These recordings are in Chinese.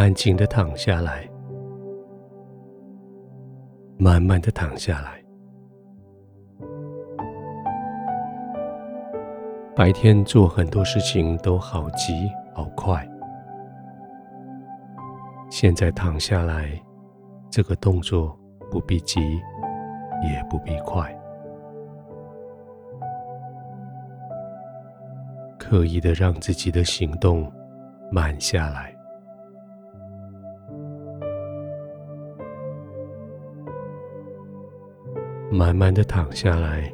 安静的躺下来，慢慢的躺下来。白天做很多事情都好急好快，现在躺下来，这个动作不必急，也不必快。刻意的让自己的行动慢下来。慢慢的躺下来，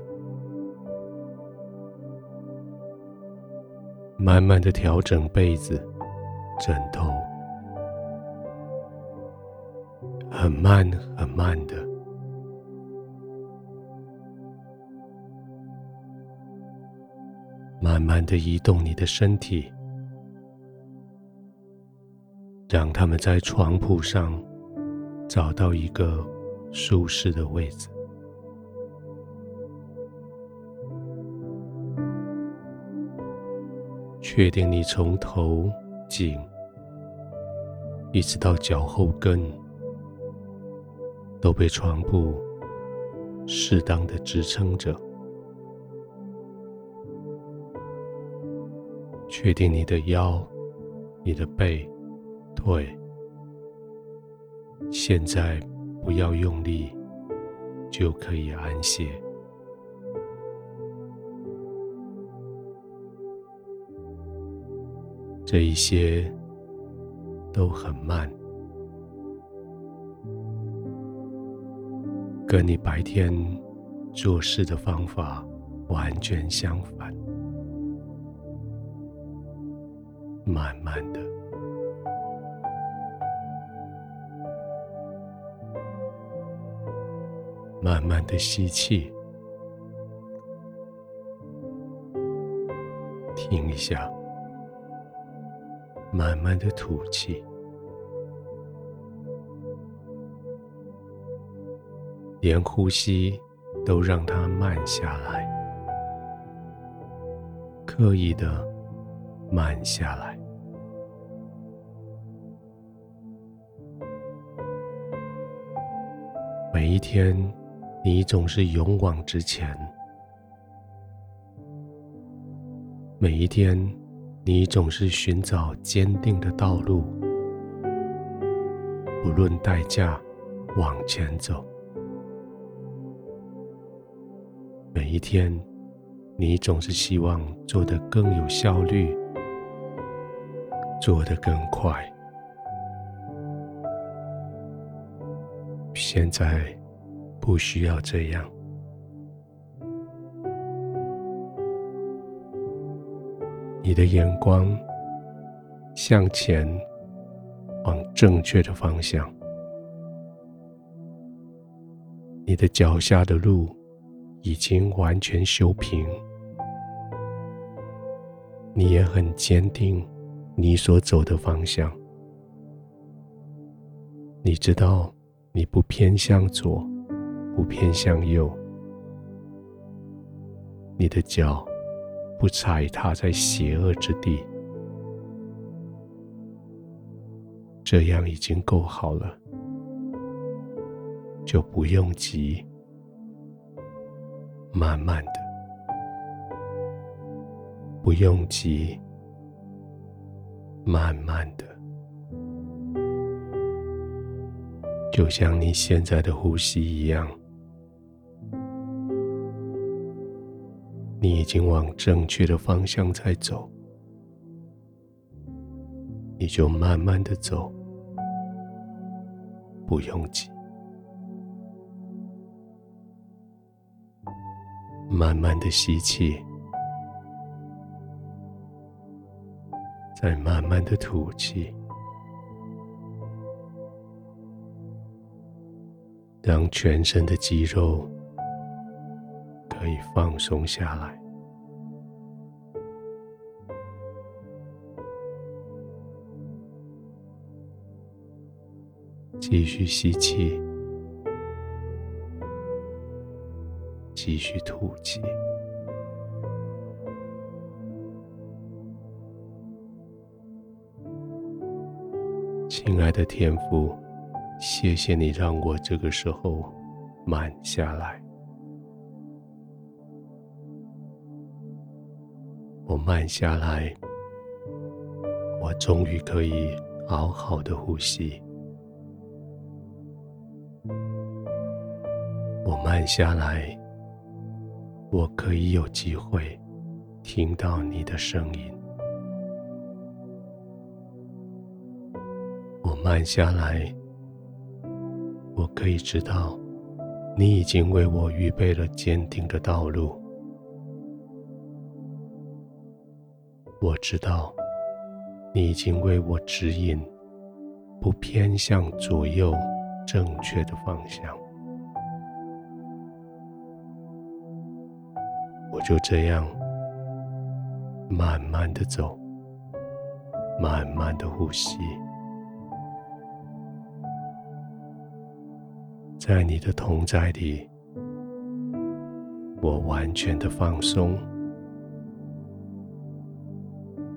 慢慢的调整被子、枕头，很慢很慢的。慢慢的移动你的身体，让他们在床铺上找到一个舒适的位置。确定你从头颈一直到脚后跟都被床铺适当的支撑着。确定你的腰、你的背、腿，现在不要用力就可以安歇。这一些都很慢，跟你白天做事的方法完全相反。慢慢的，慢慢的吸气，停一下。慢慢的吐气，连呼吸都让它慢下来，刻意的慢下来。每一天，你总是勇往直前，每一天。你总是寻找坚定的道路，不论代价往前走。每一天，你总是希望做得更有效率，做得更快。现在不需要这样。你的眼光向前，往正确的方向。你的脚下的路已经完全修平，你也很坚定你所走的方向。你知道你不偏向左，不偏向右，你的脚不踩踏在邪恶之地，这样已经够好了，就不用急，慢慢的，不用急，慢慢的，就像你现在的呼吸一样。你已经往正确的方向在走，你就慢慢的走，不用急。慢慢的吸气，再慢慢的吐气，让全身的肌肉可以放松下来。继续吸气，继续吐气。亲爱的天父，谢谢你让我这个时候慢下来。我慢下来，我终于可以好好的呼吸。我慢下来，我可以有机会听到你的声音。我慢下来，我可以知道你已经为我预备了坚定的道路。我知道你已经为我指引不偏向左右正确的方向。我就这样慢慢的走，慢慢的呼吸，在你的同在里，我完全的放松。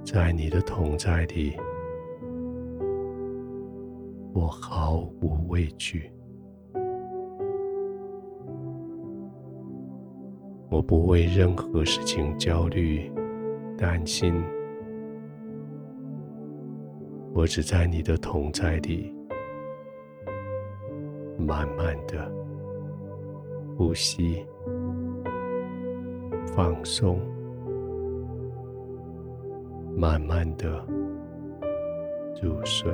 在你的同在里，我毫无畏惧。我不为任何事情焦虑、担心，我只在你的同在里，慢慢的呼吸、放松，慢慢的入睡。